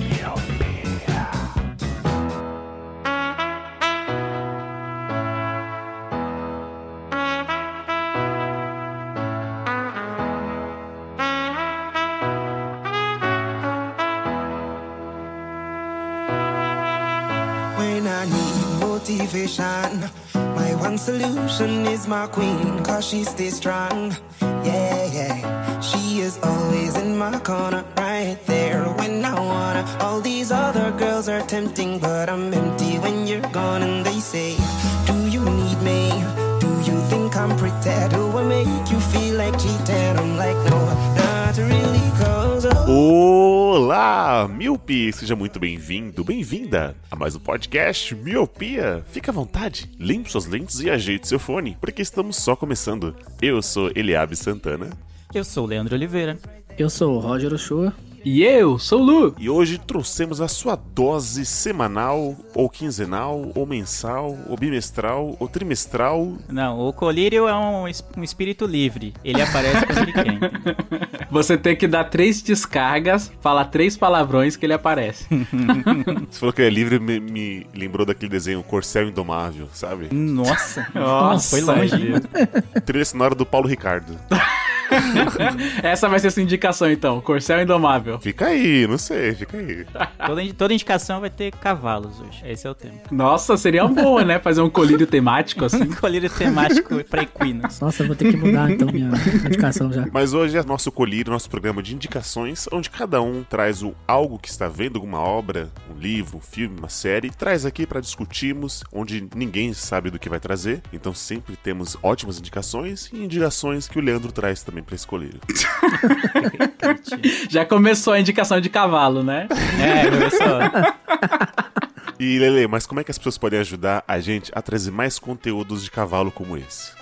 Miopia. My one solution is my queen, cause she stays strong. Yeah, yeah. She is always in my corner, right there when I wanna. All these other girls are tempting, but I'm empty when you're gone. And they say, do you need me? Do you think I'm pretend? Do I make you feel like cheating? I'm like, no, not really, cause Olá, Miopi! Seja muito bem-vindo, bem-vinda a mais um podcast Miopia. Fica à vontade, limpe suas lentes e ajeite seu fone, porque estamos só começando. Eu sou Eliabe Santana. Eu sou o Leandro Oliveira. Eu sou o Roger Ochoa. E eu sou o Lu. E hoje trouxemos a sua dose semanal, ou quinzenal, ou mensal, ou bimestral, ou trimestral. Não, o colírio é um espírito livre. Ele aparece quando ele quer. Você tem que dar 3 descargas, falar 3 palavrões que ele aparece. Você falou que ele é livre, me lembrou daquele desenho, Corcel Indomável, sabe? Nossa, foi longe. Trilha sonora do Paulo Ricardo. Essa vai ser sua indicação então, Corcel Indomável. Fica aí, não sei, fica aí. Toda indicação vai ter cavalos hoje, esse é o tema. Nossa, seria uma boa, né? Fazer um colírio temático assim. Um colírio temático pra equinos. Nossa, eu vou ter que mudar então minha indicação já. Mas hoje é nosso colírio, nosso programa de indicações, onde cada um traz algo que está vendo, alguma obra, um livro, um filme, uma série, traz aqui pra discutirmos, onde ninguém sabe do que vai trazer. Então sempre temos ótimas indicações e indicações que o Leandro traz também pra escolher. Já começou a indicação de cavalo, né? É, começou. E Lele, mas como é que as pessoas podem ajudar a gente a trazer mais conteúdos de cavalo como esse?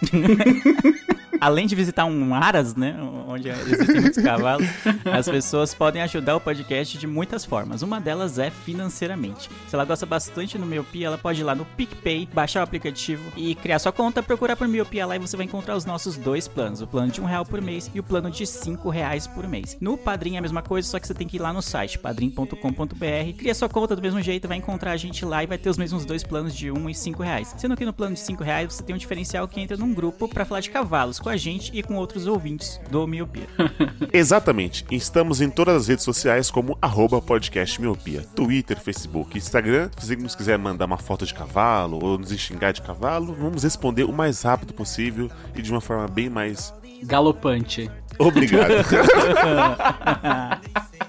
Além de visitar um aras, né, onde existem muitos cavalos, as pessoas podem ajudar o podcast de muitas formas. Uma delas é financeiramente. Se ela gosta bastante do Miopia, ela pode ir lá no PicPay, baixar o aplicativo e criar sua conta, procurar por Miopia lá e você vai encontrar os nossos 2 planos. O plano de R$1 por mês e o plano de R$5 por mês. No Padrim é a mesma coisa, só que você tem que ir lá no site, padrim.com.br, cria sua conta do mesmo jeito, vai encontrar a gente lá e vai ter os mesmos 2 planos de R$1 e R$5. Sendo que no plano de R$5 você tem um diferencial que entra num grupo pra falar de cavalos, com a gente e com outros ouvintes do Miopia. Exatamente. Estamos em todas as redes sociais como @podcastmiopia, Twitter, Facebook, Instagram. Se você nos quiser mandar uma foto de cavalo ou nos xingar de cavalo, vamos responder o mais rápido possível e de uma forma bem mais... galopante. Obrigado.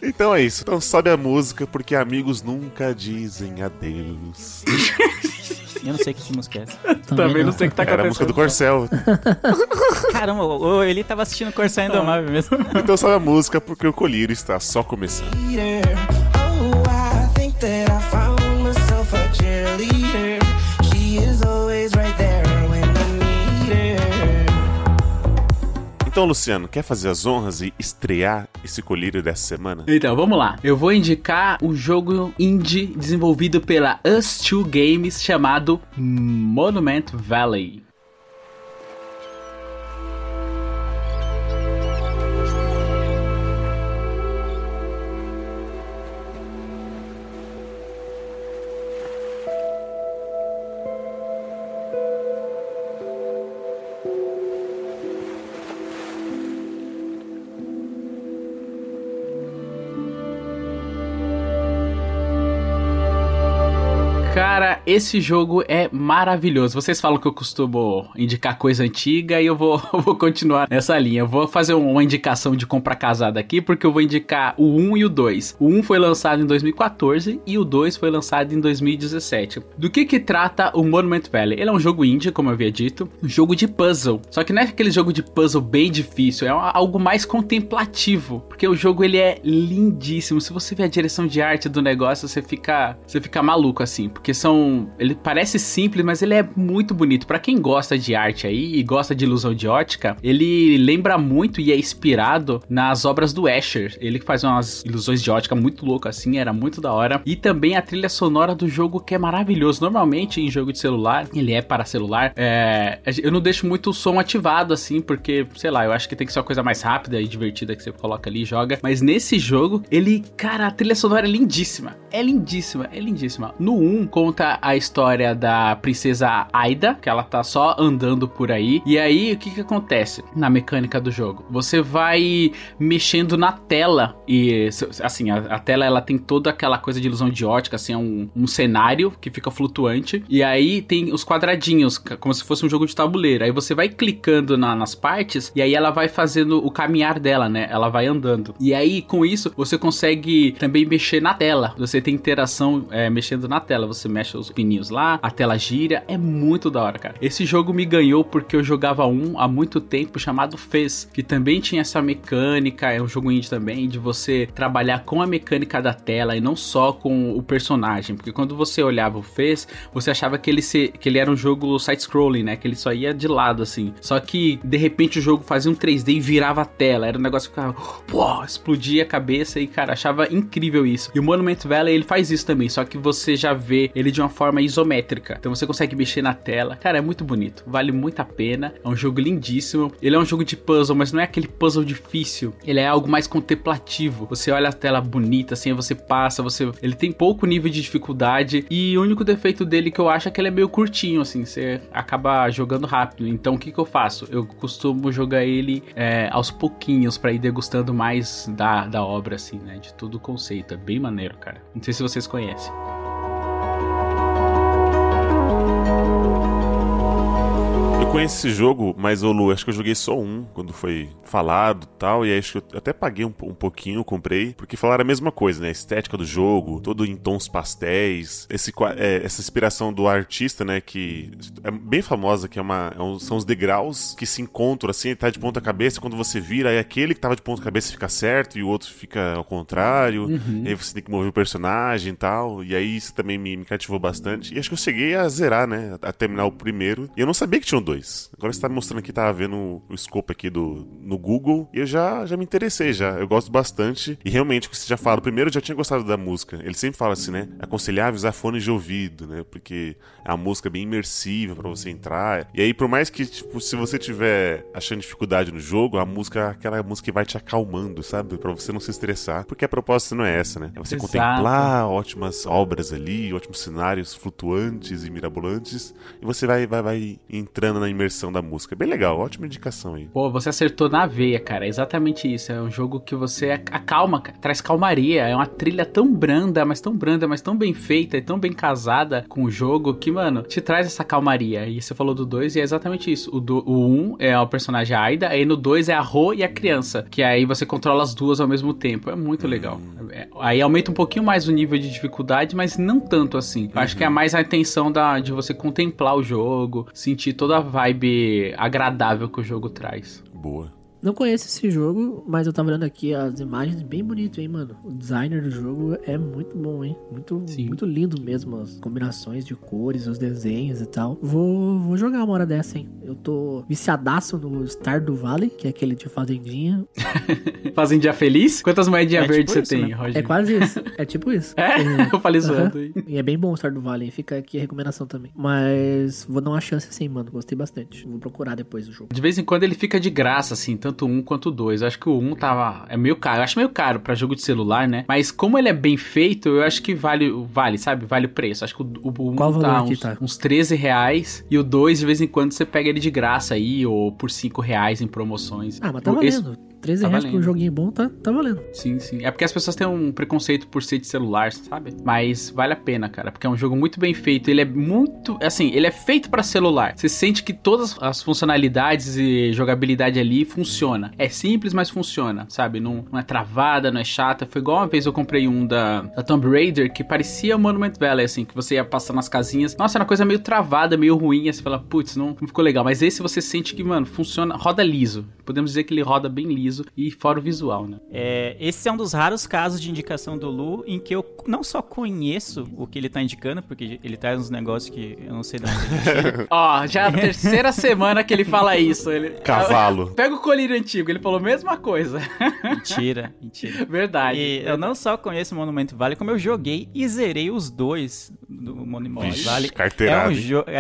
Então é isso. Então sobe a música, porque amigos nunca dizem adeus. Eu não sei que música é essa. Também não sei o que tá acontecendo. Era a música do Corcel. Caramba, ele tava assistindo Corcel Indomável mesmo. Então sobe a música, porque o colírio está só começando. Então, Luciano, quer fazer as honras e estrear esse colírio dessa semana? Então, vamos lá. Eu vou indicar um jogo indie desenvolvido pela Ustwo Games chamado Monument Valley. Cara, esse jogo é maravilhoso. Vocês falam que eu costumo indicar coisa antiga e eu vou continuar nessa linha. Eu vou fazer uma indicação de compra casada aqui, porque eu vou indicar o 1 e o 2. O 1 foi lançado em 2014 e o 2 foi lançado em 2017. Do que trata o Monument Valley? Ele é um jogo indie, como eu havia dito, um jogo de puzzle. Só que não é aquele jogo de puzzle bem difícil, é algo mais contemplativo, porque o jogo ele é lindíssimo. Se você ver a direção de arte do negócio, você fica maluco assim, porque que são... Ele parece simples, mas ele é muito bonito. Pra quem gosta de arte aí e gosta de ilusão de ótica, ele lembra muito e é inspirado nas obras do Escher. Ele que faz umas ilusões de ótica muito louca assim, era muito da hora. E também a trilha sonora do jogo, que é maravilhoso. Normalmente em jogo de celular, ele é para celular, eu não deixo muito o som ativado assim, porque, sei lá, eu acho que tem que ser uma coisa mais rápida e divertida que você coloca ali e joga. Mas nesse jogo, ele, cara, a trilha sonora é lindíssima. É lindíssima, é lindíssima. No 1, conta a história da princesa Aida, que ela tá só andando por aí. E aí, o que que acontece na mecânica do jogo? Você vai mexendo na tela e, assim, a tela, ela tem toda aquela coisa de ilusão de ótica, assim, é um cenário que fica flutuante. E aí, tem os quadradinhos, como se fosse um jogo de tabuleiro. Aí você vai clicando nas partes e aí ela vai fazendo o caminhar dela, né? Ela vai andando. E aí, com isso, você consegue também mexer na tela. Você tem interação mexendo na tela. Você mexe os pininhos lá, a tela gira. É muito da hora, cara. Esse jogo me ganhou porque eu jogava um há muito tempo chamado Fez, que também tinha essa mecânica, é um jogo indie também, de você trabalhar com a mecânica da tela e não só com o personagem. Porque quando você olhava o Fez, você achava que ele era um jogo side-scrolling, né? Que ele só ia de lado, assim. Só que, de repente, o jogo fazia um 3D e virava a tela. Era um negócio que ficava... Pô, explodia a cabeça e, cara, achava incrível isso. E o Monument Valley, ele faz isso também, só que você já vê ele de uma forma isométrica. Então você consegue mexer na tela. Cara, é muito bonito. Vale muito a pena. É um jogo lindíssimo. Ele é um jogo de puzzle, mas não é aquele puzzle difícil. Ele é algo mais contemplativo. Você olha a tela bonita, assim, você passa, Ele tem pouco nível de dificuldade e o único defeito dele que eu acho é que ele é meio curtinho, assim. Você acaba jogando rápido. Então o que que eu faço? Eu costumo jogar ele aos pouquinhos pra ir degustando mais da obra, assim, né? De todo o conceito. É bem maneiro, cara. Não sei se vocês conhecem. Eu conheço esse jogo, mas Lu, acho que eu joguei só um quando foi falado e tal, e acho que eu até paguei um pouquinho, comprei, porque falaram a mesma coisa, né? A estética do jogo, todo em tons pastéis, essa inspiração do artista, né? Que é bem famosa, que são os degraus que se encontram, assim, ele tá de ponta cabeça, quando você vira, aí aquele que tava de ponta cabeça fica certo e o outro fica ao contrário, e aí você tem que mover o personagem e tal, e aí isso também me cativou bastante, e acho que eu cheguei a zerar, né? A terminar o primeiro, e eu não sabia que tinha um dois. Agora você tá me mostrando aqui, tava vendo o scope aqui no Google, e eu já me interessei, já. Eu gosto bastante. E realmente, o que você já fala, primeiro eu já tinha gostado da música. Ele sempre fala assim, né? Aconselhável usar fones de ouvido, né? Porque é uma música bem imersiva pra você entrar. E aí, por mais que, tipo, se você tiver achando dificuldade no jogo, a música, aquela música que vai te acalmando, sabe? Pra você não se estressar. Porque a proposta não é essa, né? É você contemplar ótimas obras ali, ótimos cenários flutuantes e mirabolantes. E você vai entrando na imersão da música. Bem legal, ótima indicação aí. Pô, você acertou na veia, cara. É exatamente isso. É um jogo que você acalma, traz calmaria. É uma trilha tão branda, mas tão bem feita e tão bem casada com o jogo que, mano, te traz essa calmaria. E você falou do 2 e é exatamente isso. O 1 é o personagem Aida, aí no 2 é a Ro e a criança, que aí você controla as duas ao mesmo tempo. É muito legal. Aí aumenta um pouquinho mais o nível de dificuldade, mas não tanto assim. Eu acho que é mais a intenção de você contemplar o jogo, sentir toda a vibe agradável que o jogo traz. Boa. Não conheço esse jogo, mas eu tava olhando aqui as imagens, bem bonito, hein, mano? O designer do jogo é muito bom, hein? Muito lindo mesmo, as combinações de cores, os desenhos e tal. Vou jogar uma hora dessa, hein? Eu tô viciadaço no Stardew Valley, que é aquele de fazendinha. Fazendinha feliz? Quantas moedinhas verdes tipo você tem, né, Roger? É quase isso. É tipo isso. É? Eu falei zoando aí. E é bem bom o Stardew Valley, fica aqui a recomendação também. Mas vou dar uma chance assim, mano. Gostei bastante. Vou procurar depois o jogo. De vez em quando ele fica de graça, assim, então tanto um quanto dois. Eu acho que o um tava... É meio caro. Eu acho meio caro pra jogo de celular, né? Mas como ele é bem feito, eu acho que vale, sabe? Vale o preço. Acho que o um tá uns R$13 e o 2, de vez em quando, você pega ele de graça aí, ou por R$5 em promoções. Ah, mas tá valendo. R$13 por um joguinho bom, tá valendo. Sim, sim. É porque as pessoas têm um preconceito por ser de celular, sabe? Mas vale a pena, cara, porque é um jogo muito bem feito. Ele é muito... Assim, ele é feito pra celular. Você sente que todas as funcionalidades e jogabilidade ali funciona. É simples, mas funciona, sabe? Não é travada, não é chata. Foi igual uma vez eu comprei um da Tomb Raider que parecia Monument Valley, assim, que você ia passando as casinhas. Nossa, era uma coisa meio travada, meio ruim. Você fala, putz, não ficou legal. Mas esse você sente que, mano, funciona, roda liso. Podemos dizer que ele roda bem liso. liso e fora o visual, né? Esse é um dos raros casos de indicação do Lu em que eu não só conheço o que ele tá indicando, porque ele traz uns negócios que eu não sei de onde. Ó, já é a terceira semana que ele fala isso. Ele... Cavalo. Pega o colírio antigo, ele falou a mesma coisa. Mentira. Verdade. E eu não só conheço o Monument Valley, como eu joguei e zerei os dois do Monument Valley. Carteirada.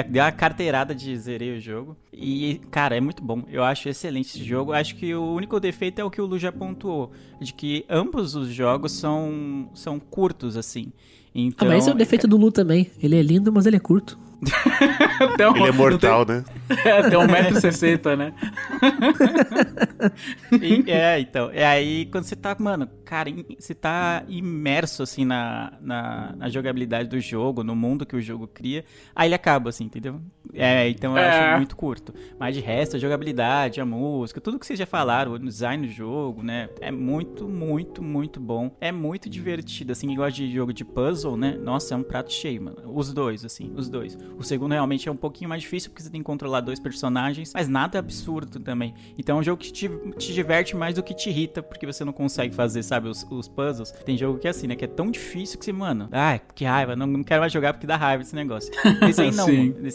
Deu uma carteirada de zerei o jogo. E, cara, é muito bom. Eu acho excelente esse jogo. Acho que o único defeito é o que o Lu já pontuou, de que ambos os jogos são curtos, assim. Então, mas esse é o defeito do Lu também. Ele é lindo, mas ele é curto. Então, ele é mortal, né? Tem 1,60m, né? Então. É aí quando você tá, mano, cara, você tá imerso, assim, na jogabilidade do jogo, no mundo que o jogo cria. Aí ele acaba, assim, entendeu? Então eu acho muito curto. Mas de resto, a jogabilidade, a música, tudo que vocês já falaram, o design do jogo, né? É muito, muito, muito bom. É muito divertido, assim, igual de jogo de puzzle, né? Nossa, é um prato cheio, mano. Os dois. O segundo realmente é um pouquinho mais difícil, porque você tem que controlar dois personagens, mas nada absurdo também. Então é um jogo que te diverte mais do que te irrita, porque você não consegue fazer, sabe, os puzzles. Tem jogo que é assim, né, que é tão difícil que você, mano, que raiva, não quero mais jogar porque dá raiva esse negócio. Esse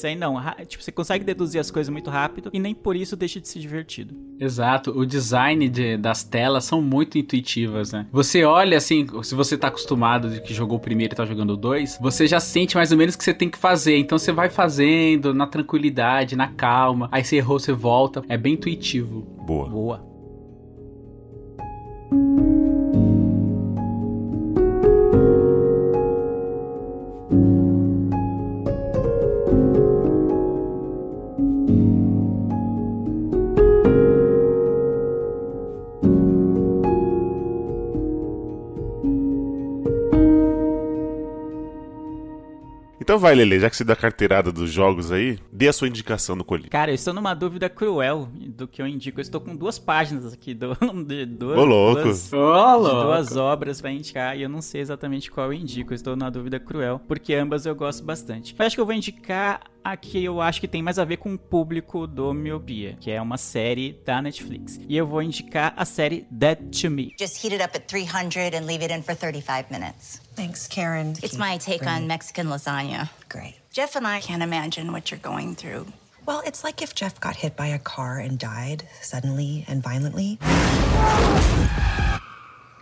aí não. Tipo, você consegue deduzir as coisas muito rápido e nem por isso deixa de ser divertido. Exato. O design das telas são muito intuitivas, né? Você olha, assim, se você tá acostumado de que jogou o primeiro e tá jogando o dois, você já sente mais ou menos o que você tem que fazer. Então você vai fazendo na tranquilidade, na calma. Aí você errou, você volta. É bem intuitivo. Boa. Então vai, Lelê, já que você dá carteirada dos jogos aí, dê a sua indicação no colírio. Cara, eu estou numa dúvida cruel do que eu indico. Eu estou com 2 páginas aqui de duas obras pra indicar, e eu não sei exatamente qual eu indico. Eu estou numa dúvida cruel, porque ambas eu gosto bastante. Eu acho que eu vou indicar a que eu acho que tem mais a ver com o público do Miopia, que é uma série da Netflix. E eu vou indicar a série Dead to Me. Just heat it up at 300 and leave it in for 35 minutes. Thanks, Karen. It's my take on Mexican lasagna. Great. Jeff and I can't imagine what you're going through. Well, it's like if Jeff got hit by a car and died suddenly and violently.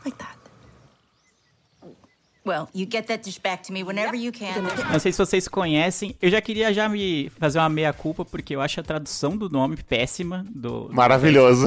Like that. Well, you get that dish back to me whenever you can. Não sei se vocês conhecem. Eu já queria me fazer uma meia-culpa, porque eu acho a tradução do nome péssima. Maravilhoso.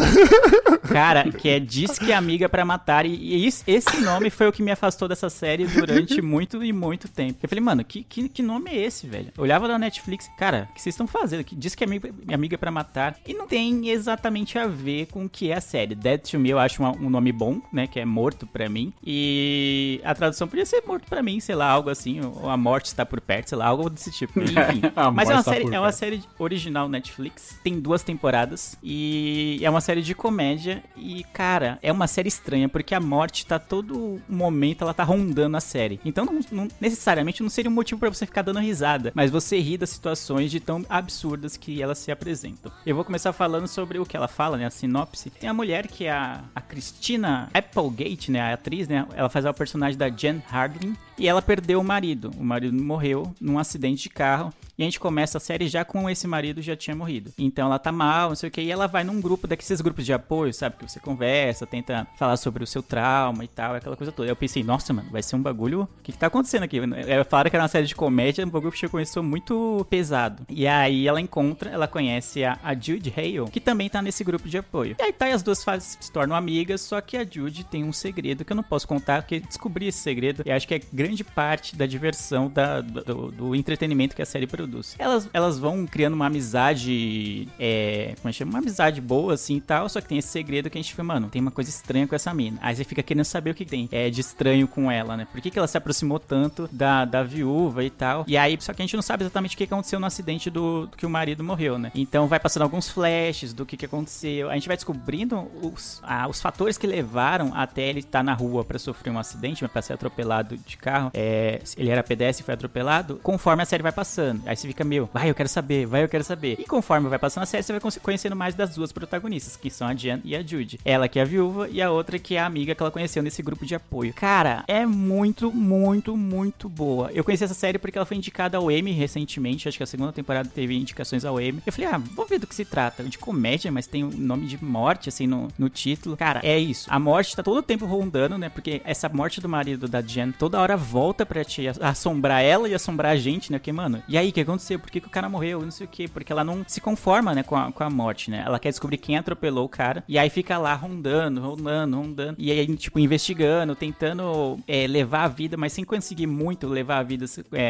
Cara, que é Diz que Amiga pra Matar. E esse nome foi o que me afastou dessa série durante muito e muito tempo. Eu falei, mano, que nome é esse, velho? Eu olhava na Netflix, cara, o que vocês estão fazendo? Diz que é Amiga pra Matar. E não tem exatamente a ver com o que é a série. Dead to Me eu acho um nome bom, né? Que é morto pra mim. E a tradução podia ser morto pra mim, sei lá, algo assim, ou a morte está por perto, sei lá, algo desse tipo. Enfim. Mas é uma série original Netflix, tem 2 temporadas e é uma série de comédia e, cara, é uma série estranha porque a morte tá todo momento, ela tá rondando a série. Então, não necessariamente não seria um motivo pra você ficar dando risada, mas você ri das situações de tão absurdas que elas se apresentam. Eu vou começar falando sobre o que ela fala, né, a sinopse. Tem a mulher que é a Christina Applegate, né, a atriz, né, ela faz o personagem da Jen Hagner, e ela perdeu o marido. O marido morreu num acidente de carro. E a gente começa a série já com esse marido já tinha morrido. Então ela tá mal, não sei o que. E ela vai num grupo, desses grupos de apoio, sabe? Que você conversa, tenta falar sobre o seu trauma e tal, aquela coisa toda. Eu pensei, nossa, mano, vai ser um bagulho... O que tá acontecendo aqui? Falaram que era uma série de comédia, um bagulho que começou muito pesado. E aí ela conhece a Jude Hale, que também tá nesse grupo de apoio. E aí tá, e as duas se tornam amigas, só que a Jude tem um segredo que eu não posso contar, porque descobri esse segredo. E acho que é grande parte da diversão do entretenimento que a série produz. Elas vão criando uma amizade, como é que chama? Uma amizade boa, assim, e tal, só que tem esse segredo que a gente fica, mano, tem uma coisa estranha com essa mina. Aí você fica querendo saber o que tem de estranho com ela, né? Por que ela se aproximou tanto da viúva e tal? E aí, só que a gente não sabe exatamente o que aconteceu no acidente do que o marido morreu, né? Então vai passando alguns flashes do que aconteceu. A gente vai descobrindo os fatores que levaram até ele estar na rua pra sofrer um acidente, pra ser atropelado de carro. Ele era pedestre e foi atropelado, conforme a série vai passando. Aí você fica meio, vai, eu quero saber, vai, eu quero saber. E conforme vai passando a série, você vai conhecendo mais das duas protagonistas, que são a Jen e a Jude. Ela que é a viúva e a outra que é a amiga que ela conheceu nesse grupo de apoio. Cara, é muito, muito, muito boa. Eu conheci essa série porque ela foi indicada ao Emmy recentemente, acho que a segunda temporada teve indicações ao Emmy. Eu falei, ah, vou ver do que se trata. De comédia, mas tem um nome de morte, assim, no título. Cara, é isso. A morte tá todo o tempo rondando, né? Porque essa morte do marido da Jen toda hora volta pra te assombrar ela e assombrar a gente, né? Porque, mano, e aí, o que aconteceu? Por que que o cara morreu? Não sei o quê. Porque ela não se conforma, né, com a morte, né? Ela quer descobrir quem atropelou o cara. E aí fica lá rondando. E aí, tipo, investigando, tentando levar a vida, mas sem conseguir muito levar a vida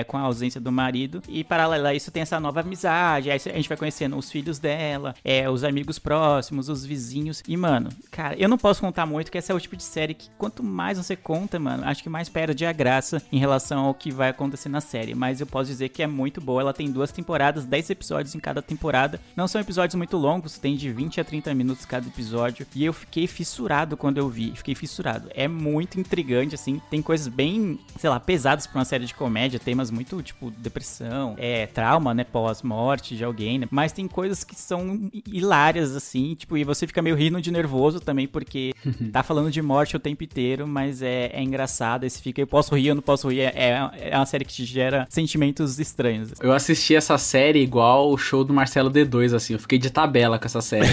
com a ausência do marido. E, paralelo a isso, tem essa nova amizade. Aí a gente vai conhecendo os filhos dela, os amigos próximos, os vizinhos. E, mano, cara, eu não posso contar muito, que essa é o tipo de série que quanto mais você conta, mano, acho que mais perde a graça em relação ao que vai acontecer na série. Mas eu posso dizer que é muito boa. Ela tem 2 temporadas, 10 episódios em cada temporada. Não são episódios muito longos, tem de 20 a 30 minutos cada episódio. E eu fiquei fissurado quando eu vi. É muito intrigante, assim. Tem coisas bem, sei lá, pesadas pra uma série de comédia. Temas muito, tipo, depressão, trauma, né? Pós-morte de alguém, né? Mas tem coisas que são hilárias, assim, tipo, e você fica meio rindo de nervoso também, porque tá falando de morte o tempo inteiro, mas é engraçado, esse fica, eu posso rir, eu não posso rir, é uma série que te gera sentimentos estranhos. Assim. Eu assisti essa série igual o show do Marcelo D2, assim, eu fiquei de tabela com essa série.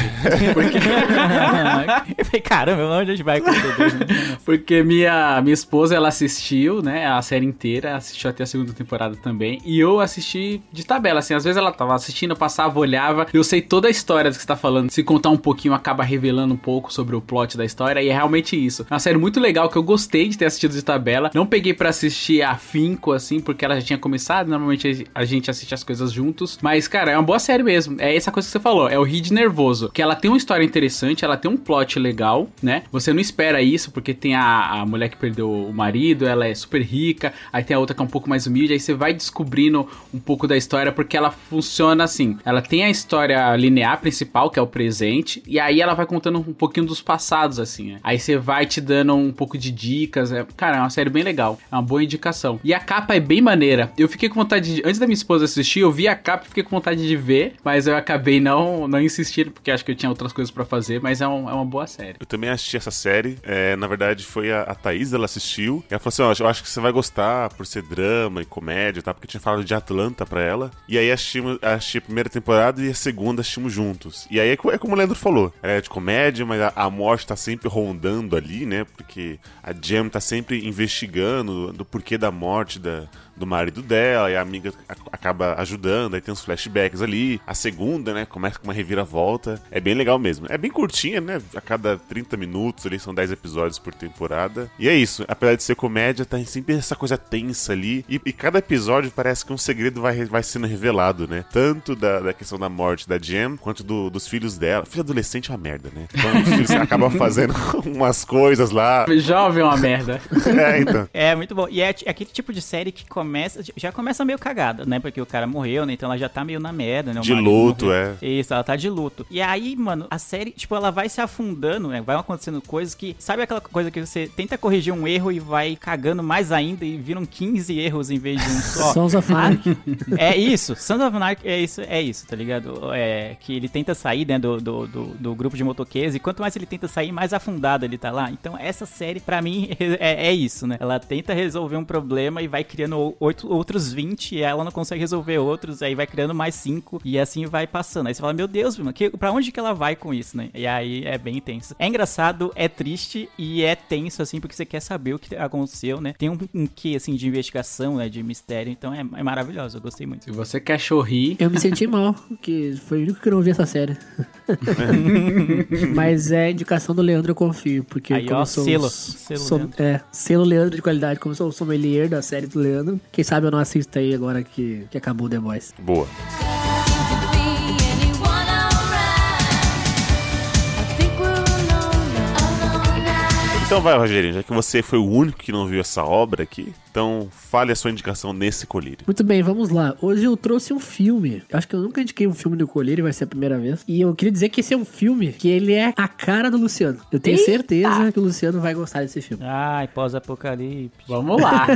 Porque... eu falei, caramba, onde a gente vai com o D2? Né? Porque minha esposa, ela assistiu, né, a série inteira, assistiu até a segunda temporada também, e eu assisti de tabela, assim, às vezes ela tava assistindo, eu passava, olhava, eu sei toda a história do que você tá falando, se contar um pouquinho, acaba revelando um pouco sobre o plot da história, e é realmente isso. É uma série muito legal, que eu gostei de ter assistido de tabela, não peguei pra assistir afinco, assim, porque ela já tinha começado, normalmente a gente assiste as coisas juntos, mas, cara, é uma boa série mesmo, é essa coisa que você falou, é o rir de nervoso, que ela tem uma história interessante, ela tem um plot legal, né, você não espera isso, porque tem a mulher que perdeu o marido, ela é super rica, aí tem a outra que é um pouco mais humilde, aí você vai descobrindo um pouco da história, porque ela funciona assim, ela tem a história linear principal, que é o presente, e aí ela vai contando um pouquinho dos passados, assim, né? Aí você vai te dando um pouco de dicas, cara, é uma série bem legal, é uma boa indicação. E a capa é bem maneira, eu fiquei com vontade antes da minha esposa assistir, eu vi a capa e fiquei com vontade de ver, mas eu acabei não insistindo, porque acho que eu tinha outras coisas pra fazer, mas é uma boa série. Eu também assisti essa série, na verdade foi a Thaís, ela assistiu, ela falou assim, ó, eu acho que você vai gostar por ser drama e comédia, tá? Porque eu tinha falado de Atlanta pra ela, e aí achei a primeira temporada e a segunda assistimos juntos. E aí é como o Leandro falou, ela é de comédia, mas a morte tá sempre rondando ali, né? Porque a Jen tá sempre investigando do porquê da morte do marido dela, e a amiga acaba ajudando, aí tem uns flashbacks ali. A segunda, né, começa com uma reviravolta. É bem legal mesmo. É bem curtinha, né? A cada 30 minutos ali, são 10 episódios por temporada. E é isso. Apesar de ser comédia, tá sempre essa coisa tensa ali. E cada episódio parece que um segredo vai sendo revelado, né? Tanto da questão da morte da Jen, quanto dos filhos dela. Filho adolescente é uma merda, né? Quando os filhos acabam fazendo umas coisas lá. Jovem é uma merda. Então. É, muito bom. E é aquele tipo de série que já começa meio cagada, né? Porque o cara morreu, né? Então ela já tá meio na merda, né? De luto, morreu. Isso, ela tá de luto. E aí, mano, a série, tipo, ela vai se afundando, né? Vai acontecendo coisas que... Sabe aquela coisa que você tenta corrigir um erro e vai cagando mais ainda e viram 15 erros em vez de um só? Sons of Anarchy. É isso. Sons of Anarchy é isso, tá ligado? É que ele tenta sair, né? Do grupo de motoqueiros, e quanto mais ele tenta sair, mais afundado ele tá lá. Então essa série, pra mim, é isso, né? Ela tenta resolver um problema e vai criando outros 20, e ela não consegue resolver outros, aí vai criando mais 5, e assim vai passando. Aí você fala, meu Deus, mano, pra onde que ela vai com isso, né? E aí é bem tenso. É engraçado, é triste e é tenso, assim, porque você quer saber o que aconteceu, né? Tem um quê, assim, de investigação, né, de mistério, então é maravilhoso, eu gostei muito. Se você quer chorrir... Eu me senti mal, porque foi o único que eu não vi essa série. Mas é indicação do Leandro, eu confio, porque aí, como ó, selo Leandro de qualidade, como sou o sommelier da série do Leandro, quem sabe eu não assisto aí agora que acabou o The Voice. Boa. Então vai, Rogerinho, já que você foi o único que não viu essa obra aqui, então fale a sua indicação nesse colírio. Muito bem, vamos lá. Hoje eu trouxe um filme. Acho que eu nunca indiquei um filme no colírio, vai ser a primeira vez. E eu queria dizer que esse é um filme que ele é a cara do Luciano. Eu tenho certeza que o Luciano vai gostar desse filme. Ai, pós-apocalipse. Vamos lá.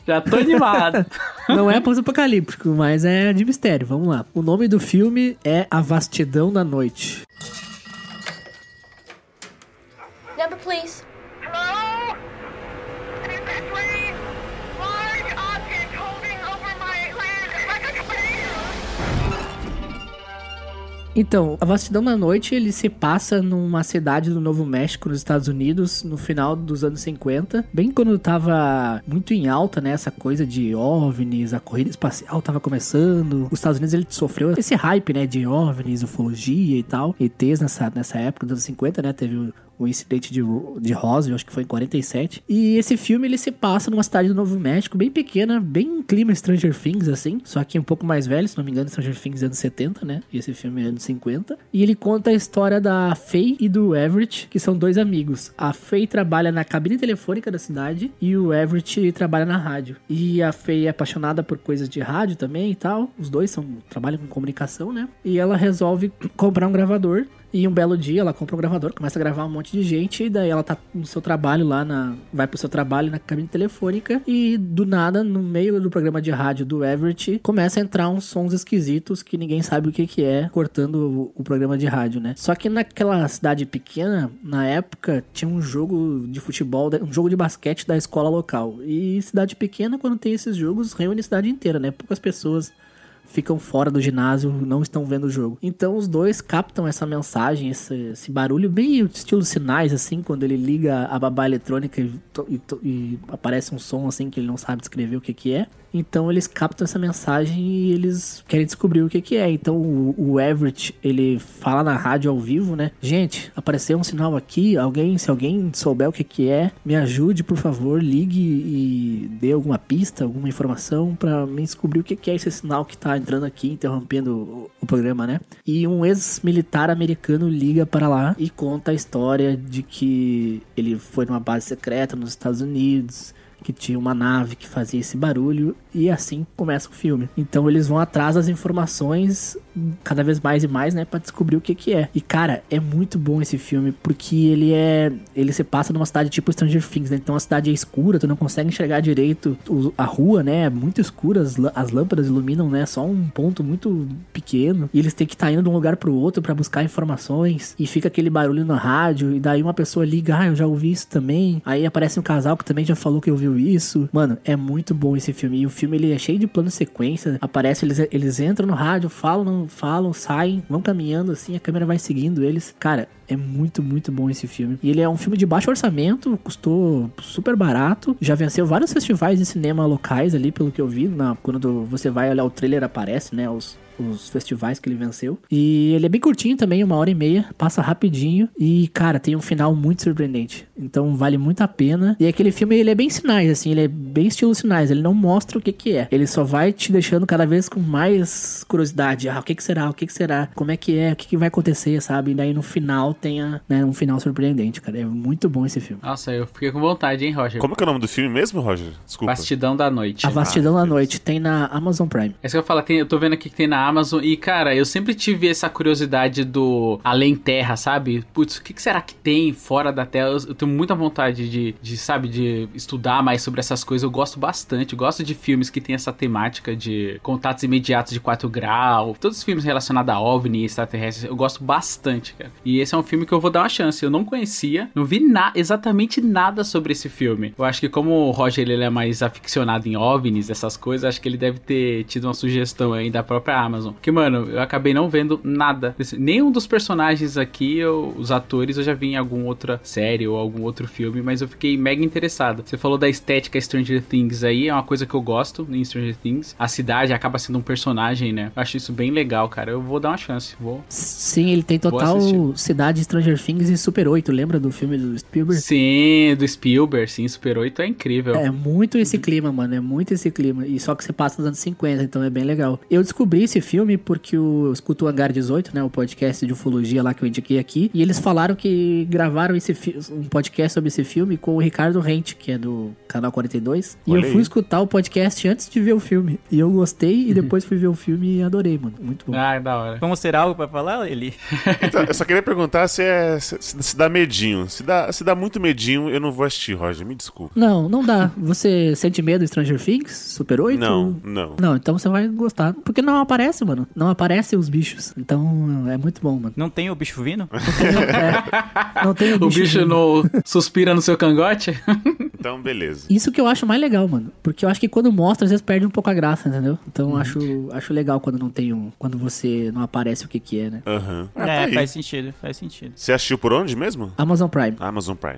Já tô animado. Não é pós-apocalíptico, mas é de mistério. Vamos lá. O nome do filme é A Vastidão da Noite. Number, please. Hello? Large object holding over my land like a plane. Então, A Vastidão da Noite, ele se passa numa cidade do Novo México, nos Estados Unidos, no final dos anos 50. Bem quando tava muito em alta, né, essa coisa de OVNIs, a corrida espacial tava começando. Os Estados Unidos, ele sofreu esse hype, né, de OVNIs, ufologia e tal. ETs nessa época, dos anos 50, né, teve o incidente de Roswell, acho que foi em 47. E esse filme, ele se passa numa cidade do Novo México, bem pequena, bem em clima Stranger Things, assim. Só que um pouco mais velho, se não me engano, Stranger Things é anos 70, né? E esse filme é anos 50. E ele conta a história da Faye e do Everett, que são dois amigos. A Faye trabalha na cabine telefônica da cidade e o Everett trabalha na rádio. E a Faye é apaixonada por coisas de rádio também e tal. Os dois trabalham com comunicação, né? E ela resolve comprar um gravador. E um belo dia ela compra um gravador, começa a gravar um monte de gente, e daí ela tá no seu trabalho lá, vai pro seu trabalho na cabine telefônica, e do nada, no meio do programa de rádio do Everett, começa a entrar uns sons esquisitos que ninguém sabe o que é, cortando o programa de rádio, né? Só que naquela cidade pequena, na época, tinha um jogo de futebol, um jogo de basquete da escola local. E cidade pequena, quando tem esses jogos, reúne a cidade inteira, né? Poucas pessoas ficam fora do ginásio, não estão vendo o jogo. Então os dois captam essa mensagem, esse barulho, meio estilo Sinais, assim, quando ele liga a babá eletrônica e aparece um som, assim, que ele não sabe descrever o que é. Então eles captam essa mensagem e eles querem descobrir o que é. Então o Everett, ele fala na rádio ao vivo, né? Gente, apareceu um sinal aqui, se alguém souber o que é, me ajude, por favor, ligue e dê alguma pista, alguma informação pra me descobrir o que é esse sinal que tá entrando aqui, interrompendo o programa, né? E um ex-militar americano liga para lá e conta a história de que ele foi numa base secreta nos Estados Unidos, que tinha uma nave que fazia esse barulho, e assim começa o filme. Então eles vão atrás das informações cada vez mais e mais, né, pra descobrir o que é. E cara, é muito bom esse filme, porque ele se passa numa cidade tipo Stranger Things, né? Então a cidade é escura, tu não consegue enxergar direito a rua, né, é muito escura, as lâmpadas iluminam, né, só um ponto muito pequeno, e eles têm que estar indo de um lugar pro outro pra buscar informações, e fica aquele barulho na rádio, e daí uma pessoa liga, eu já ouvi isso também, aí aparece um casal que também já falou que ouviu isso. Mano, é muito bom esse filme. E o filme, ele é cheio de plano sequência. Aparece, eles entram no rádio, falam, saem, vão caminhando assim, a câmera vai seguindo eles. Cara, é muito, muito bom esse filme. E ele é um filme de baixo orçamento, custou super barato, já venceu vários festivais de cinema locais ali, pelo que eu vi. Quando você vai olhar o trailer, aparece, né, os festivais que ele venceu. E ele é bem curtinho também, 1h30, passa rapidinho, e cara, tem um final muito surpreendente, então vale muito a pena. E aquele filme, ele é bem Sinais, assim, ele é bem estilo Sinais, ele não mostra o que é, ele só vai te deixando cada vez com mais curiosidade, o que será, como é que é, o que vai acontecer, sabe? E daí no final tenha, né, um final surpreendente, cara, é muito bom esse filme. Nossa, eu fiquei com vontade, hein, Roger? Como que é o nome do filme mesmo, Roger? Desculpa. Vastidão da Noite. A Vastidão da Noite, tem na Amazon Prime. É isso que eu falo, eu tô vendo aqui que tem na Amazon, e cara, eu sempre tive essa curiosidade do além terra, sabe? Putz, o que será que tem fora da terra? Eu tenho muita vontade de estudar mais sobre essas coisas, eu gosto bastante, eu gosto de filmes que tem essa temática de contatos imediatos de 4 graus, todos os filmes relacionados a OVNI, extraterrestres, eu gosto bastante, cara. E esse é um filme que eu vou dar uma chance, eu não conhecia, não vi exatamente nada sobre esse filme. Eu acho que como o Roger, ele é mais aficionado em OVNIs, essas coisas, acho que ele deve ter tido uma sugestão aí da própria Amazon. Porque, mano, eu acabei não vendo nada. Nenhum dos personagens aqui, os atores, eu já vi em alguma outra série ou algum outro filme, mas eu fiquei mega interessado. Você falou da estética Stranger Things aí, é uma coisa que eu gosto em Stranger Things. A cidade acaba sendo um personagem, né? Eu acho isso bem legal, cara. Eu vou dar uma chance, vou... Sim, ele tem total cidade Stranger Things e Super 8. Lembra do filme do Spielberg? Sim, do Spielberg, sim. Super 8 é incrível. É muito esse clima, mano. E só que você passa nos anos 50, então é bem legal. Eu descobri esse filme porque eu escuto o Hangar 18, né, o podcast de ufologia lá que eu indiquei aqui, e eles falaram que gravaram um podcast sobre esse filme com o Ricardo Rente, que é do Canal 42. Olha, e eu fui escutar o podcast antes de ver o filme. E eu gostei e depois fui ver o filme e adorei, mano. Muito bom. Ah, da hora. Vamos ter algo pra falar, Eli? Então, eu só queria perguntar se dá medinho. Se dá muito medinho, eu não vou assistir, Roger. Me desculpa. Não dá. Você sente medo do Stranger Things? Super 8? Não. Não, então você vai gostar. Porque não aparece, mano. Não aparecem os bichos. Então, é muito bom, mano. Não tem o bicho vindo? Não tem o bicho. O bicho não suspira no seu cangote? Então, beleza. Isso que eu acho mais legal, mano. Porque eu acho que quando mostra, às vezes perde um pouco a graça, entendeu? Então, acho legal quando não tem um... Quando você não aparece o que é, né? Aham. Uhum. Faz sentido. Você assistiu por onde mesmo? Amazon Prime,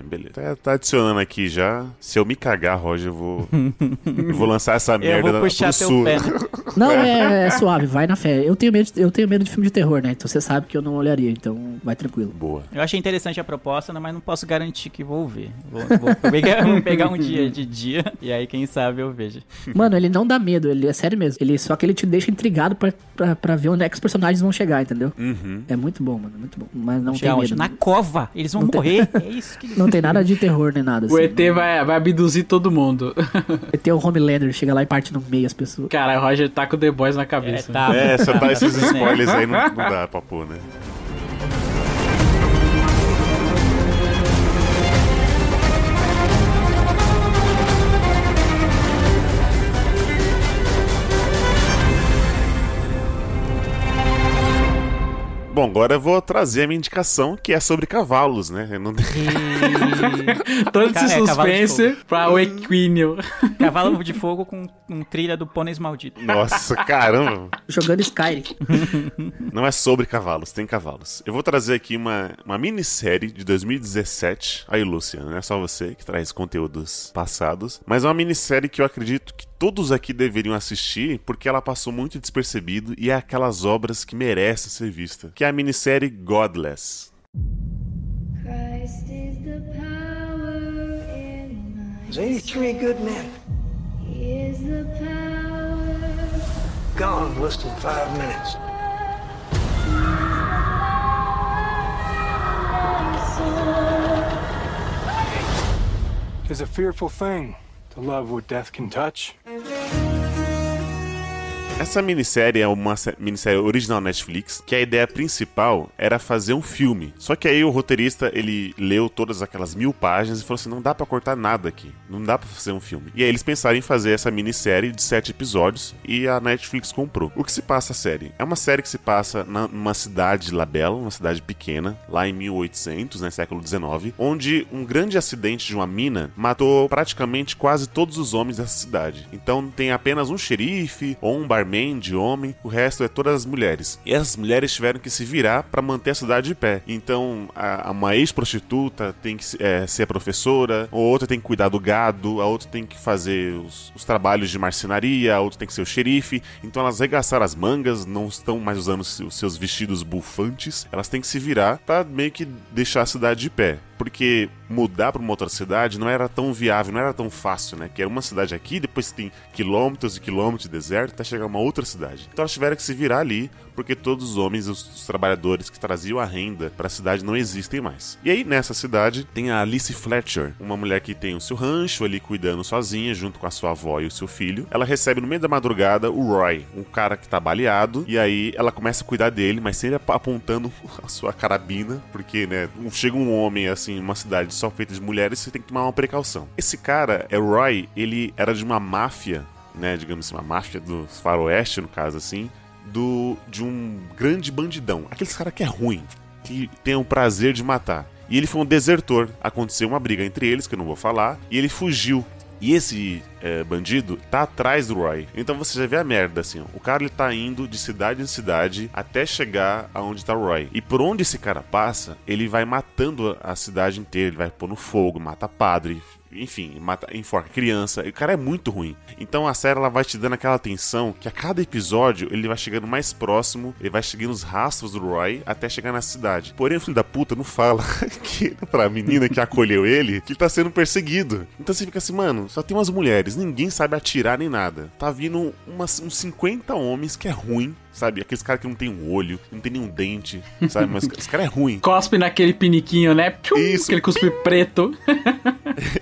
beleza. Tá adicionando aqui já. Se eu me cagar, Roger, eu vou lançar essa merda pro sul. Pé, né? Não, é suave. Vai na fé. Eu tenho medo de filme de terror, né? Então você sabe que eu não olharia. Então, vai tranquilo. Boa. Eu achei interessante a proposta, mas não posso garantir que vou ver. Vou pegar um dia de dia e aí, quem sabe, eu vejo. Mano, ele não dá medo. Ele é sério mesmo. Só que ele te deixa intrigado pra ver onde é que os personagens vão chegar, entendeu? Uhum. É muito bom, mano. Muito bom. Mas não tem medo. Na cova. Eles vão morrer. É isso que... Não tem nada de terror nem nada. Assim, o ET vai abduzir todo mundo. ET é o Homelander. Chega lá e parte no meio as pessoas. Cara, o Roger tá com The Boys na cabeça. Só tá esses spoilers aí. Não dá pra pôr, né? Bom, agora eu vou trazer a minha indicação, que é sobre cavalos, né? Eu não... Todo esse suspense pra o equíneo. Cavalo de fogo com um trilha do Pôneis Maldito. Nossa, caramba. Jogando Skyrim. Não é sobre cavalos, tem cavalos. Eu vou trazer aqui uma minissérie de 2017. Aí, Lúcia, não é só você que traz conteúdos passados. Mas é uma minissérie que eu acredito que todos aqui deveriam assistir, porque ela passou muito despercebido e é aquelas obras que merecem ser vista, que é a minissérie Godless. Christ is the power in my soul. 83 good men. He is the power. Gone less than 5 minutes. It's a fearful thing. Love what death can touch. Essa minissérie é uma minissérie original Netflix, que a ideia principal era fazer um filme. Só que aí o roteirista, ele leu todas aquelas 1000 páginas e falou assim, não dá pra cortar nada aqui, não dá pra fazer um filme. E aí eles pensaram em fazer essa minissérie de 7 episódios e a Netflix comprou. O que se passa a série? É uma série que se passa numa cidade labela, uma cidade pequena, lá em 1800, né, século 19, onde um grande acidente de uma mina matou praticamente quase todos os homens dessa cidade. Então tem apenas um xerife ou um barman de homem, o resto é todas as mulheres. E essas mulheres tiveram que se virar pra manter a cidade de pé. Então, uma ex-prostituta tem que ser professora, ou outra tem que cuidar do gado, a outra tem que fazer os trabalhos de marcenaria, a outra tem que ser o xerife. Então, elas arregaçaram as mangas, não estão mais usando os seus vestidos bufantes, elas têm que se virar pra meio que deixar a cidade de pé. Porque mudar para uma outra cidade não era tão viável, não era tão fácil, né? Que era uma cidade aqui, depois tem quilômetros e quilômetros de deserto até chegar a uma outra cidade. Então elas tiveram que se virar ali, porque todos os homens, os trabalhadores que traziam a renda para a cidade não existem mais. E aí nessa cidade tem a Alice Fletcher, uma mulher que tem o seu rancho ali cuidando sozinha, junto com a sua avó e o seu filho. Ela recebe no meio da madrugada o Roy, um cara que tá baleado, e aí ela começa a cuidar dele, mas sempre apontando a sua carabina, porque, né, chega um homem assim, uma cidade só feita de mulheres, você tem que tomar uma precaução. Esse cara, é Roy, ele era de uma máfia, né, digamos assim, uma máfia do faroeste, no caso assim, de um grande bandidão. Aqueles cara que é ruim, que tem o prazer de matar. E ele foi um desertor. Aconteceu uma briga entre eles, que eu não vou falar, e ele fugiu. E esse bandido tá atrás do Roy. Então você já vê a merda, assim, ó. O cara, ele tá indo de cidade em cidade até chegar aonde tá o Roy. E por onde esse cara passa, ele vai matando a cidade inteira. Ele vai pôr no fogo, mata padre, enfim, mata, enforca criança. O cara é muito ruim. Então a série ela vai te dando aquela tensão que a cada episódio ele vai chegando mais próximo, ele vai seguindo os rastros do Roy até chegar na cidade. Porém, o filho da puta não fala que, pra menina que acolheu ele, que ele tá sendo perseguido. Então você fica assim, mano, só tem umas mulheres, ninguém sabe atirar nem nada. Tá vindo uns 50 homens que é ruim. Sabe, aqueles caras que não tem um olho, não tem nenhum dente, sabe, mas esse cara é ruim. Cospe naquele piniquinho, né? Pium, isso. Aquele cuspe preto.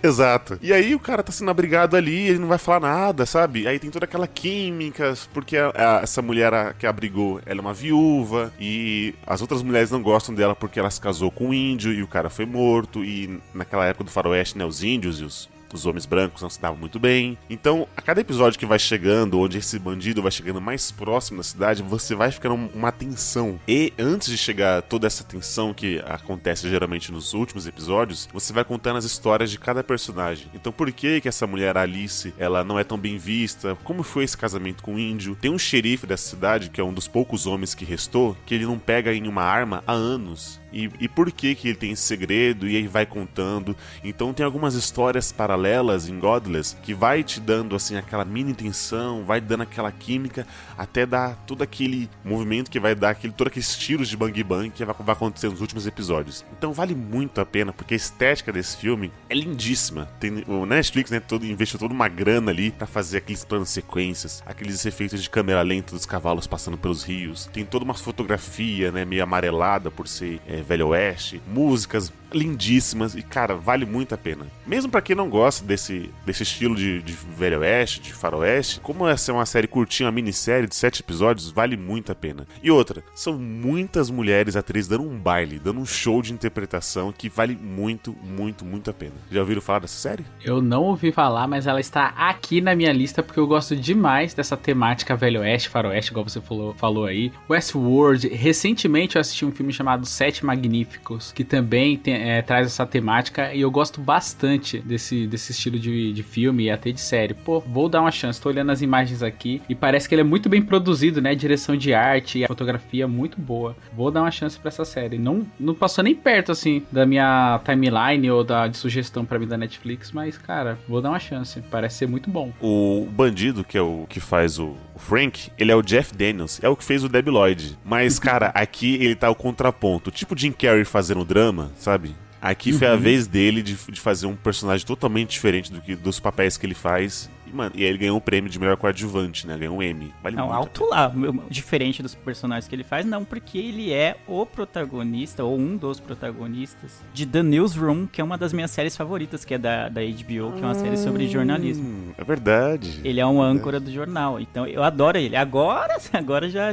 Exato. E aí o cara tá sendo abrigado ali, ele não vai falar nada, sabe? Aí tem toda aquela química, porque essa mulher que abrigou, ela é uma viúva, e as outras mulheres não gostam dela porque ela se casou com um índio, e o cara foi morto, e naquela época do faroeste, né, os índios e os homens brancos não se davam muito bem. Então, a cada episódio que vai chegando, onde esse bandido vai chegando mais próximo da cidade, você vai ficando uma tensão. E antes de chegar toda essa tensão que acontece geralmente nos últimos episódios, você vai contando as histórias de cada personagem. Então, por que que essa mulher Alice, ela não é tão bem vista? Como foi esse casamento com o índio? Tem um xerife dessa cidade, que é um dos poucos homens que restou, que ele não pega em uma arma há anos. E por que que ele tem esse segredo? E aí vai contando. Então tem algumas histórias paralelas em Godless que vai te dando assim aquela mini tensão, vai dando aquela química, até dar todo aquele movimento que vai dar todos aqueles tiros de bang bang que vai acontecer nos últimos episódios. Então vale muito a pena, porque a estética desse filme é lindíssima. Tem, o Netflix, né, investiu toda uma grana ali pra fazer aqueles planos sequências, aqueles efeitos de câmera lenta dos cavalos passando pelos rios. Tem toda uma fotografia, né, meio amarelada por ser Velho Oeste, músicas lindíssimas e, cara, vale muito a pena. Mesmo pra quem não gosta desse estilo de Velho Oeste, de faroeste, como essa é uma série curtinha, uma minissérie de 7 episódios, vale muito a pena. E outra, são muitas mulheres atrizes dando um baile, dando um show de interpretação que vale muito, muito, muito a pena. Já ouviram falar dessa série? Eu não ouvi falar, mas ela está aqui na minha lista porque eu gosto demais dessa temática Velho Oeste, faroeste, igual você falou aí. Westworld, recentemente eu assisti um filme chamado Sete Magníficos, que também traz essa temática, e eu gosto bastante desse estilo de filme e até de série. Pô, vou dar uma chance, tô olhando as imagens aqui e parece que ele é muito bem produzido, né? Direção de arte e a fotografia muito boa. Vou dar uma chance pra essa série. Não passou nem perto, assim, da minha timeline ou de sugestão pra mim da Netflix, mas, cara, vou dar uma chance. Parece ser muito bom. O bandido, que é o que faz o Frank, ele é o Jeff Daniels, é o que fez o Debi Lloyd. Mas, cara, aqui ele tá o contraponto. Tipo Jim Carrey fazendo drama, sabe? Aqui foi a vez dele de fazer um personagem totalmente diferente dos papéis que ele faz. Mano, e aí ele ganhou o prêmio de melhor coadjuvante, né? Ganhou um Emmy. Vale não, muito. Alto lá. Diferente dos personagens que ele faz, não, porque ele é o protagonista, ou um dos protagonistas, de The Newsroom, que é uma das minhas séries favoritas, que é da HBO, que é uma série sobre jornalismo. É verdade. Ele é um âncora do jornal, então eu adoro ele. Agora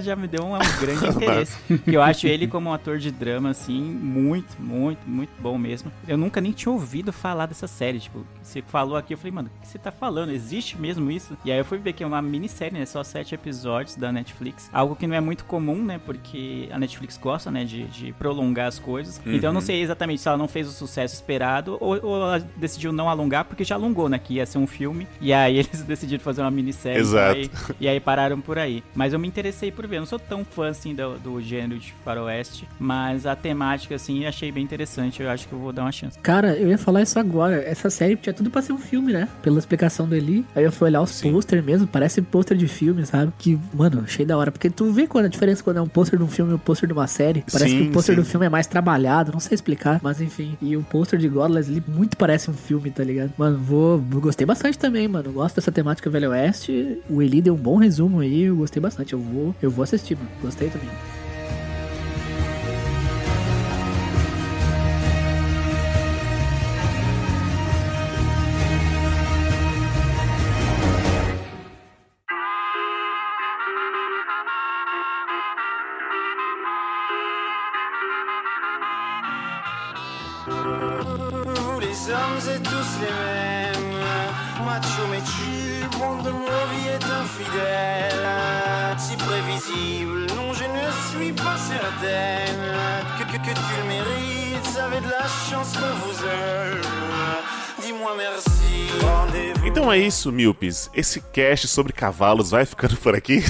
já me deu um grande interesse. Eu acho ele como um ator de drama, assim, muito, muito, muito bom mesmo. Eu nunca nem tinha ouvido falar dessa série, tipo, você falou aqui, eu falei, mano, o que você tá falando? Existe mesmo isso? E aí eu fui ver que é uma minissérie, né? Só 7 episódios da Netflix. Algo que não é muito comum, né? Porque a Netflix gosta, né? De prolongar as coisas. Então eu não sei exatamente se ela não fez o sucesso esperado ou ela decidiu não alongar, porque já alongou, né? Que ia ser um filme. E aí eles decidiram fazer uma minissérie. Exato. E aí pararam por aí. Mas eu me interessei por ver. Eu não sou tão fã, assim, do gênero de faroeste, mas a temática, assim, achei bem interessante. Eu acho que eu vou dar uma chance. Cara, eu ia falar isso agora. Essa série tinha tudo pra ser um filme, né? Pela explicação do Eli. Aí eu fui olhar os pôster mesmo, parece pôster de filme, sabe? Que, mano, achei da hora. Porque tu vê quando a diferença quando é um pôster de um filme e um pôster de uma série. Parece que o pôster do filme é mais trabalhado, não sei explicar, mas enfim. E o pôster de Godless, ele muito parece um filme, tá ligado? Mano, gostei bastante também, mano. Gosto dessa temática Velho Oeste. O Eli deu um bom resumo aí, eu gostei bastante. Eu vou assistir, mano. Gostei também. Então é isso, Miopes. Esse cast sobre cavalos vai ficando por aqui.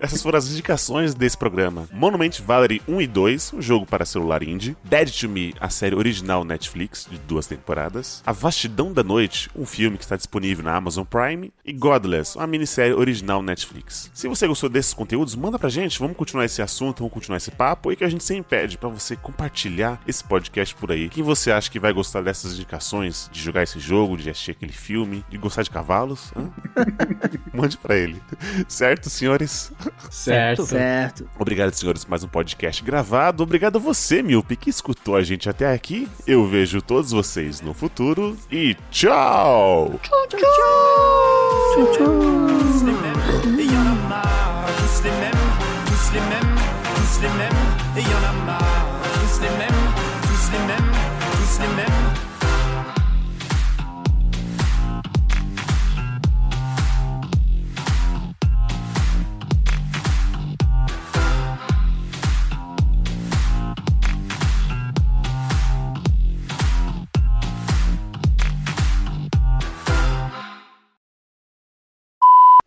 Essas foram as indicações desse programa: Monument Valley 1 e 2, um jogo para celular indie; Dead to Me, a série original Netflix de 2 temporadas; A Vastidão da Noite, um filme que está disponível na Amazon Prime; e Godless, uma minissérie original Netflix. Se você gostou desses conteúdos, manda pra gente, vamos continuar esse assunto, vamos continuar esse papo, e que a gente sempre pede pra você compartilhar esse podcast por aí. Quem você acha que vai gostar dessas indicações, de jogar esse jogo, de assistir aquele filme, de gostar de cavalos? Mande pra ele. Certo, senhores? Certo. Obrigado, senhores, por mais um podcast gravado. Obrigado a você, Miope, que escutou a gente até aqui. Eu vejo todos vocês no futuro e tchau! Tchau, tchau! Tchau, tchau!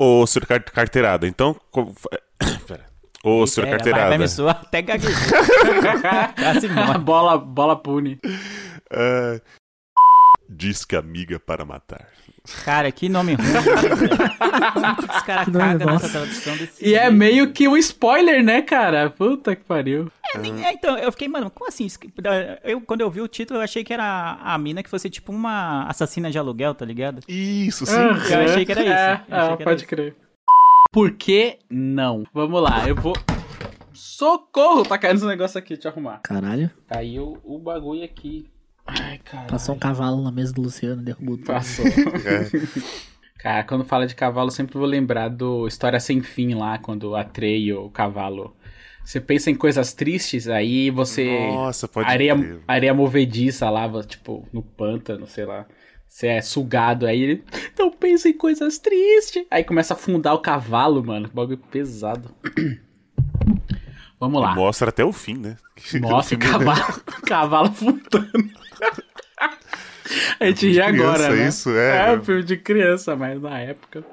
Ô, senhor carteirada, então... Pera. Ô, senhor carteirada... Vai me suar até gagueiro. Assim, uma bola pune. Diz que amiga para matar. Cara, que nome ruim. Os caras cagam nessa tradução desse... E jeito. É meio que um spoiler, né, cara? Puta que pariu. Então, eu fiquei, mano, como assim? Quando eu vi o título, eu achei que era a mina que fosse tipo uma assassina de aluguel, tá ligado? Isso, sim. Uhum. Eu achei que era isso. Pode crer. Por que não? Vamos lá, eu vou... Socorro! Tá caindo esse negócio aqui, deixa eu arrumar. Caralho. Caiu o bagulho aqui. Ai, caralho. Passou um cavalo na mesa do Luciano, derrubou tudo. Passou. Cara, quando fala de cavalo, eu sempre vou lembrar do História Sem Fim lá, quando atreia o cavalo. Você pensa em coisas tristes, aí você... Nossa, pode crer. Areia movediça lá, tipo, no pântano, sei lá. Você é sugado, aí ele... Então pensa em coisas tristes. Aí começa a afundar o cavalo, mano. Que bagulho pesado. Vamos lá. Mostra até o fim, né? Mostra o cavalo afundando. A gente ri agora, né? Isso, é filme de criança, mas na época...